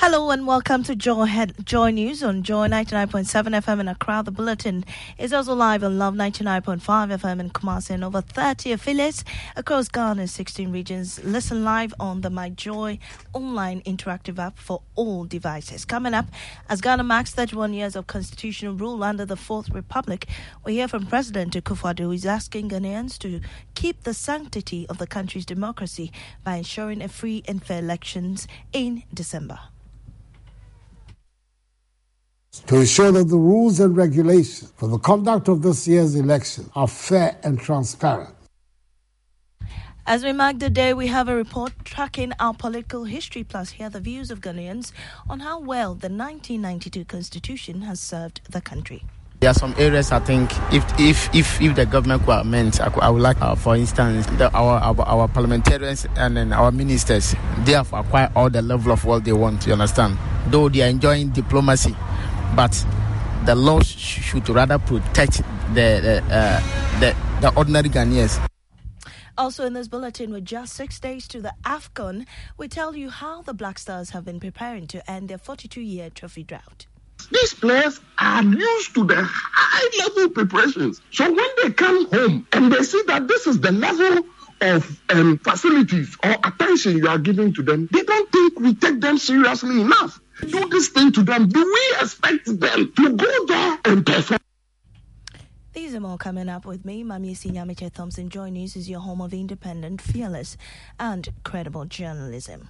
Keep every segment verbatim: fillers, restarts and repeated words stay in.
Hello and welcome to Joy, Head, Joy News on Joy ninety-nine point seven F M in Accra. The bulletin is also live on Love ninety-nine point five F M in Kumasi and over thirty affiliates across Ghana's sixteen regions. Listen live on the My Joy online interactive app for all devices. Coming up, as Ghana marks thirty-one years of constitutional rule under the Fourth Republic, we hear from President Akufo-Addo, who is asking Ghanaians to keep the sanctity of the country's democracy by ensuring a free and fair elections in December. To ensure that the rules and regulations for the conduct of this year's election are fair and transparent. As we mark the day, we have a report tracking our political history, plus hear the views of Ghanaians on how well the nineteen ninety-two Constitution has served the country. There are some areas I think if if if, if the government could amend, I, I would like, uh, for instance, the, our, our our parliamentarians and then our ministers, they have acquired all the level of what they want, you understand? Though they are enjoying diplomacy, but the laws should rather protect the the, uh, the, the ordinary Ghanaians. Also in this bulletin, with just six days to the AFCON, we tell you how the Black Stars have been preparing to end their forty-two-year trophy drought. These players are used to the high-level preparations. So when they come home and they see that this is the level of um, facilities or attention you are giving to them, they don't think we take them seriously enough. Do this thing to them. Do we expect them to go there and perform? These are more coming up with me, Mami Sinyamiche Thompson. Joy News is your home of independent, fearless and credible journalism.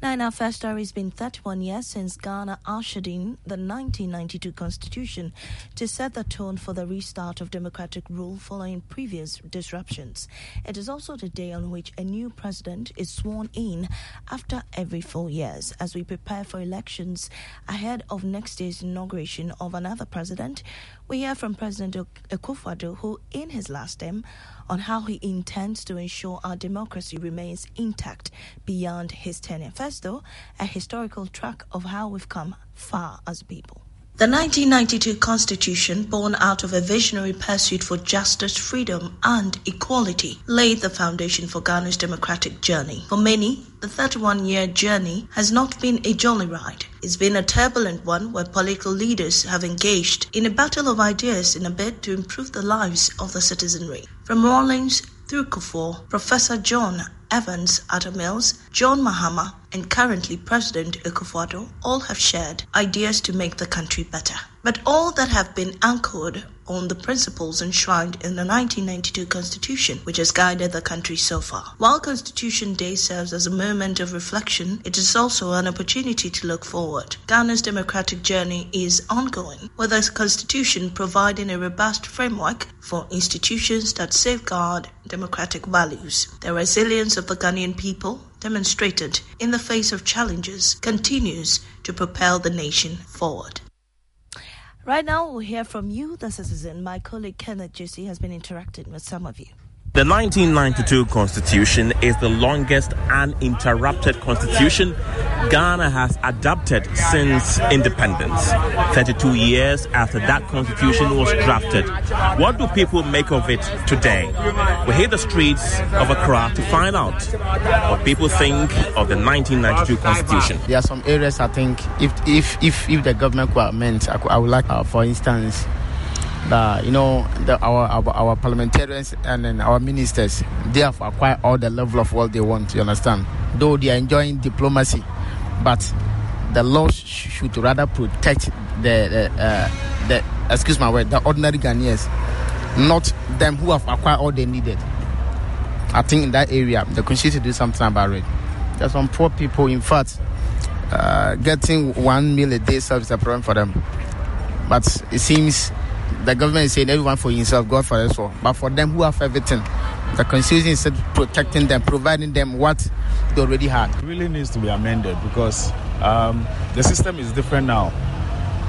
Now, in our first story, it's been thirty-one years since Ghana ushered in the nineteen ninety-two Constitution to set the tone for the restart of democratic rule following previous disruptions. It is also the day on which a new president is sworn in after every four years as we prepare for elections ahead of next year's inauguration of another president. We hear from President Akufo-Addo, who in his last term, on how he intends to ensure our democracy remains intact beyond his tenure. First, though, a historical track of how we've come far as people. The nineteen ninety-two Constitution, born out of a visionary pursuit for justice, freedom and equality, laid the foundation for Ghana's democratic journey. For many, the thirty-one-year journey has not been a jolly ride. It's been a turbulent one where political leaders have engaged in a battle of ideas in a bid to improve the lives of the citizenry. From Rawlings through Kufuor, Professor John Evans Atta Mills, John Mahama, and currently President Akufo-Addo all have shared ideas to make the country better. But all that have been anchored on the principles enshrined in the nineteen ninety-two Constitution, which has guided the country so far. While Constitution Day serves as a moment of reflection, it is also an opportunity to look forward. Ghana's democratic journey is ongoing, with the Constitution providing a robust framework for institutions that safeguard democratic values. The resilience of the Ghanaian people, demonstrated in the face of challenges, continues to propel the nation forward. Right now, we'll hear from you, the citizen. My colleague Kenneth Jussie has been interacting with some of you. The nineteen ninety-two Constitution is the longest uninterrupted constitution Ghana has adopted since independence, thirty-two years after that constitution was drafted. What do people make of it today? We hit the streets of Accra to find out what people think of the nineteen ninety-two Constitution. There are some areas I think if if if, if the government could amend, I, I would like, uh, for instance, Uh, you know, the, our, our our parliamentarians and then our ministers, they have acquired all the level of what they want, you understand? Though they are enjoying diplomacy, but the laws should rather protect the, the, uh, the excuse my word, the ordinary Ghanaians, not them who have acquired all they needed. I think in that area, the country should do something about it. There are some poor people, in fact, uh, getting one meal a day serves a problem for them. But it seems the government is saying everyone for himself, God for us all. But for them who have everything, the Constitution is protecting them, providing them what they already had. It really needs to be amended because um, the system is different now.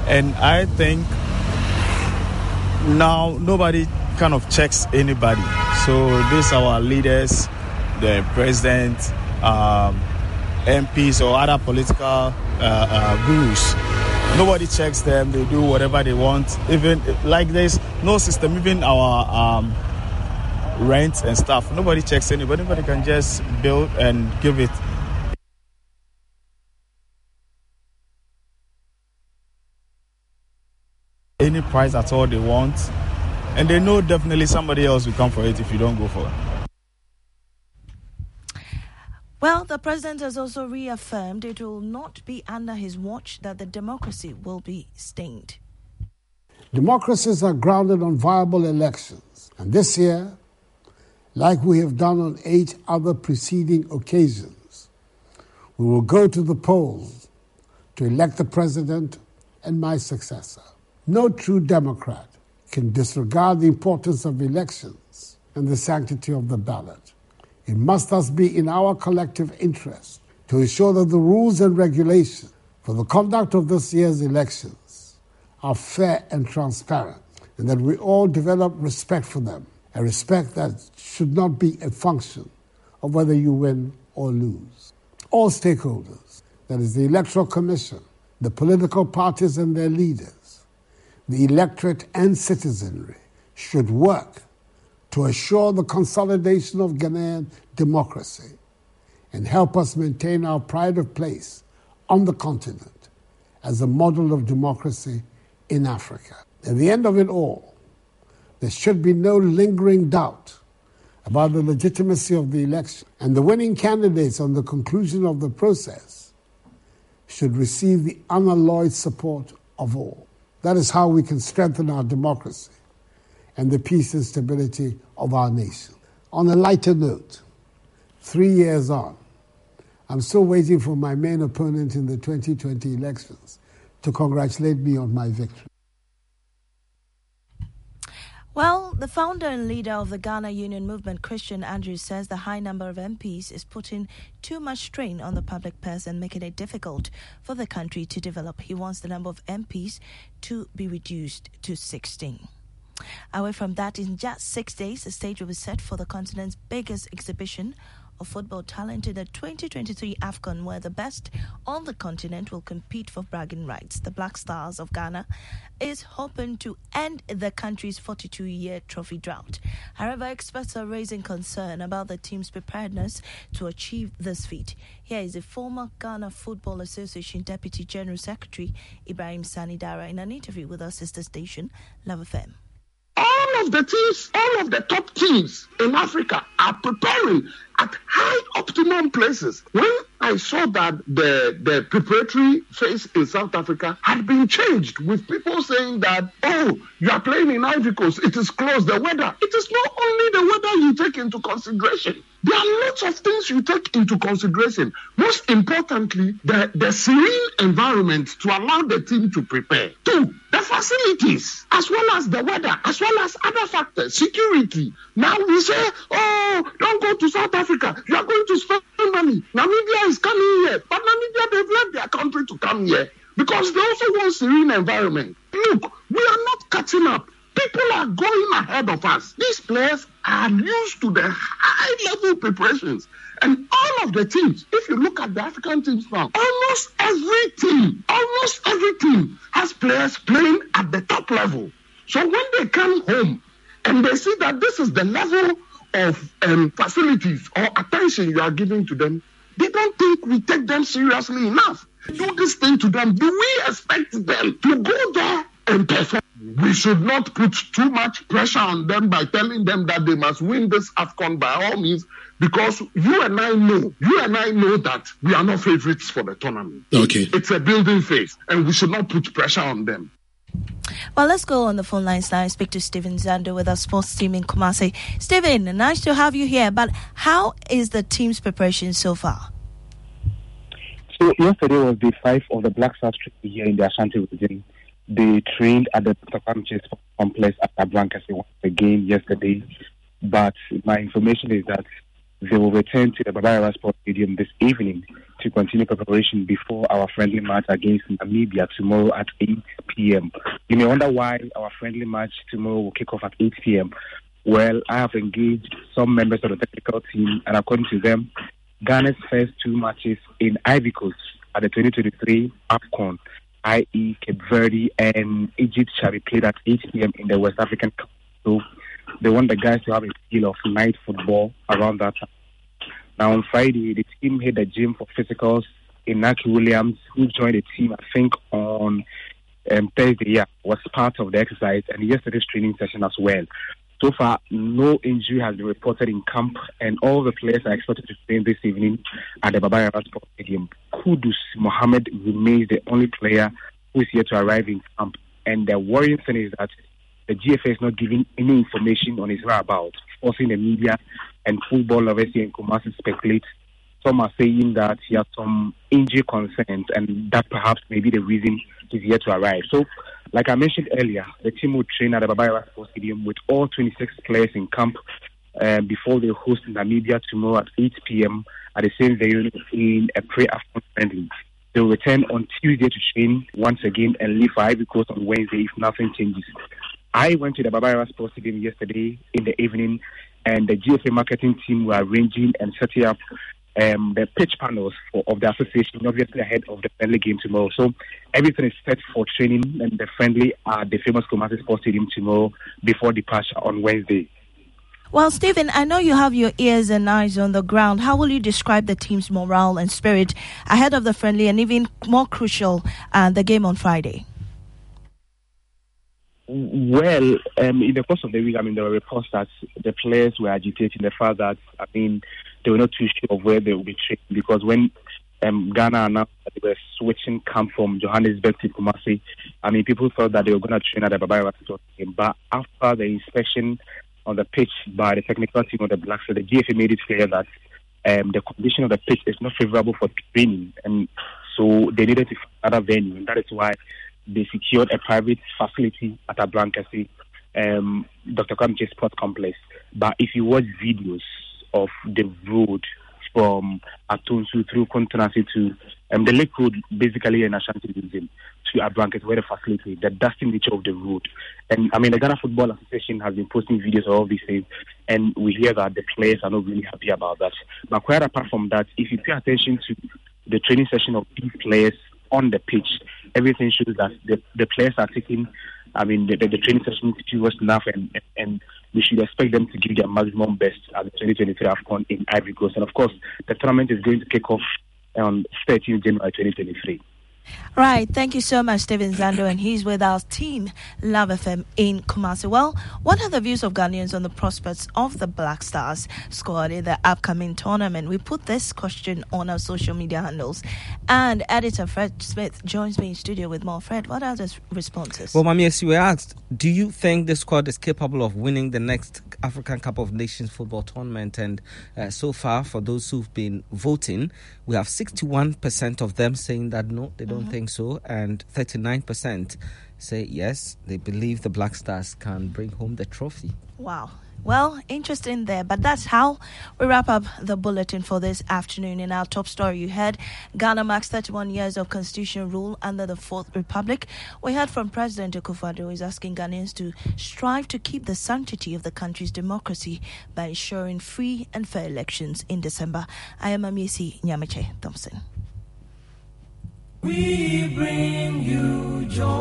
And I think now nobody kind of checks anybody. So these are our leaders, the president, um, M Ps or other political uh, uh, gurus. Nobody checks them. They do whatever they want. Even like there's no system. Even our um, rent and stuff. Nobody checks anybody. Nobody can just build and give it. any price at all they want. And they know definitely somebody else will come for it if you don't go for it. Well, the president has also reaffirmed it will not be under his watch that the democracy will be stained. Democracies are grounded on viable elections. And this year, like we have done on eight other preceding occasions, we will go to the polls to elect the president and my successor. No true Democrat can disregard the importance of elections and the sanctity of the ballot. It must thus be in our collective interest to ensure that the rules and regulations for the conduct of this year's elections are fair and transparent, and that we all develop respect for them, a respect that should not be a function of whether you win or lose. All stakeholders, that is the Electoral Commission, the political parties and their leaders, the electorate and citizenry, should work to assure the consolidation of Ghanaian democracy and help us maintain our pride of place on the continent as a model of democracy in Africa. At the end of it all, there should be no lingering doubt about the legitimacy of the election, and the winning candidates on the conclusion of the process should receive the unalloyed support of all. That is how we can strengthen our democracy and the peace and stability of our nation. On a lighter note, three years on, I'm still waiting for my main opponent in the twenty twenty elections to congratulate me on my victory. Well, the founder and leader of the Ghana Union movement, Christian Andrews, says the high number of M Ps is putting too much strain on the public purse and making it difficult for the country to develop. He wants the number of M Ps to be reduced to sixteen. Away from that, in just six days, a stage will be set for the continent's biggest exhibition of football talent in the twenty twenty-three AFCON, where the best on the continent will compete for bragging rights. The Black Stars of Ghana is hoping to end the country's forty-two-year trophy drought. However, experts are raising concern about the team's preparedness to achieve this feat. Here is the former Ghana Football Association Deputy General Secretary Ibrahim Sanidara in an interview with our sister station, Love F M. All of the teams, all of the top teams in Africa are preparing at high optimum places. When I saw that the, the preparatory phase in South Africa had been changed with people saying that, oh, you are playing in Ivory Coast, it is close, the weather. It is not only the weather you take into consideration. There are lots of things you take into consideration. Most importantly, the, the serene environment to allow the team to prepare. Two, the facilities, as well as the weather, as well as other factors, security. Now we say, oh, don't go to South Africa. You are going to spend money. Namibia is coming here. But Namibia, they've left their country to come here because they also want serene environment. Look, we are not catching up. People are going ahead of us. These players are used to the high-level preparations. And all of the teams, if you look at the African teams now, almost every team, almost every team has players playing at the top level. So when they come home and they see that this is the level of um, facilities or attention you are giving to them, they don't think we take them seriously enough. Do this thing to them. Do we expect them to go there and perform? We should not put too much pressure on them by telling them that they must win this AFCON by all means, because you and I know, you and I know that we are not favorites for the tournament. Okay. It's a building phase, and we should not put pressure on them. Well, let's go on the phone lines now and speak to Stephen Zander with our sports team in Kumasi. Stephen, nice to have you here, but how is the team's preparation so far? So yesterday was day five of the Black Stars trip here in the Ashanti region. They trained at the Doctor Sanchez Complex at Abankas again yesterday, but my information is that they will return to the Baba Yara Sports Stadium this evening to continue preparation before our friendly match against Namibia tomorrow at eight p.m. You may wonder why our friendly match tomorrow will kick off at eight p.m. Well, I have engaged some members of the technical team, and according to them, Ghana's first two matches in Ivory Coast at the twenty twenty-three AFCON, that is. Cape Verde and Egypt, shall be played at eight p.m. in the West African Cup. So they want the guys to have a feel of night football around that time. Now on Friday, the team hit the gym for physicals. Inaki Williams, who joined the team, I think, on um, Thursday yeah, was part of the exercise and yesterday's training session as well. So far, no injury has been reported in camp, and all the players are expected to train this evening at the Baba Yara Sports Stadium. Kudus Mohamed remains the only player who is yet to arrive in camp, and the worrying thing is that the G F A is not giving any information on his whereabouts, forcing the media and football lovers here in Kumasi to speculate. Some are saying that he has some injury concerns, and that perhaps may be the reason he's yet to arrive. So, like I mentioned earlier, the team will train at the Baba Yara Sports Stadium with all twenty-six players in camp uh, before they host Namibia tomorrow at eight p.m. at the same venue in a pre-AFCON friendly. They'll return on Tuesday to train once again and leave for Ivory Coast on Wednesday if nothing changes. I went to the Baba Yara Sports Stadium yesterday in the evening, and the G F A marketing team were arranging and setting up Um, the pitch panels for, of the association, obviously ahead of the friendly game tomorrow. So everything is set for training and the friendly at the famous Kumasi Sports Stadium tomorrow before departure on Wednesday. Well, Stephen, I know you have your ears and eyes on the ground. How will you describe the team's morale and spirit ahead of the friendly and even more crucial, uh, the game on Friday? Well, um, in the course of the week, I mean, there were reports that the players were agitating the fact that, I mean, they were not too sure of where they would be trained, because when um, Ghana announced that they were switching camp from Johannesburg to Kumasi, I mean, people thought that they were going to train at the Baba Yara Sports Stadium. But after the inspection on the pitch by the technical team of the Black Stars, the G F A made it clear that um, the condition of the pitch is not favourable for training, and so they needed to find another venue, and that is why they secured a private facility at Abankas, um, Doctor Sanchez Complex. But if you watch videos of the road from Atunsu through Kontanasi to um, the Lake Road, basically in Ashanti Museum, to Abankas, where the facility, the dusty nature of the road. And I mean, the Ghana Football Association has been posting videos of all these things, and we hear that the players are not really happy about that. But quite apart from that, if you pay attention to the training session of these players on the pitch, everything shows that the, the players are taking, I mean, the, the, the training session is serious enough, and, and, and we should expect them to give their maximum best at the twenty twenty-three AFCON in Ivory Coast. And of course, the tournament is going to kick off on thirteenth of January twenty twenty-three. Right, thank you so much, Stephen Zander, and he's with our team, Love F M in Kumasi. Well, what are the views of Ghanaians on the prospects of the Black Stars squad in the upcoming tournament? We put this question on our social media handles, and editor Fred Smith joins me in studio with more. Fred, what are the responses? Well, Mami, as you were asked, do you think this squad is capable of winning the next African Cup of Nations football tournament? And uh, so far, for those who've been voting, we have sixty-one percent of them saying that no, they don't I don't think so, and thirty-nine percent say yes, they believe the Black Stars can bring home the trophy. Wow. Well, interesting there, but that's how we wrap up the bulletin for this afternoon. In our top story, you heard Ghana marks thirty-one years of constitutional rule under the Fourth Republic. We heard from President Akufo-Addo, who is asking Ghanaians to strive to keep the sanctity of the country's democracy by ensuring free and fair elections in December. I am Amisi Nyameche Thompson. We bring you joy.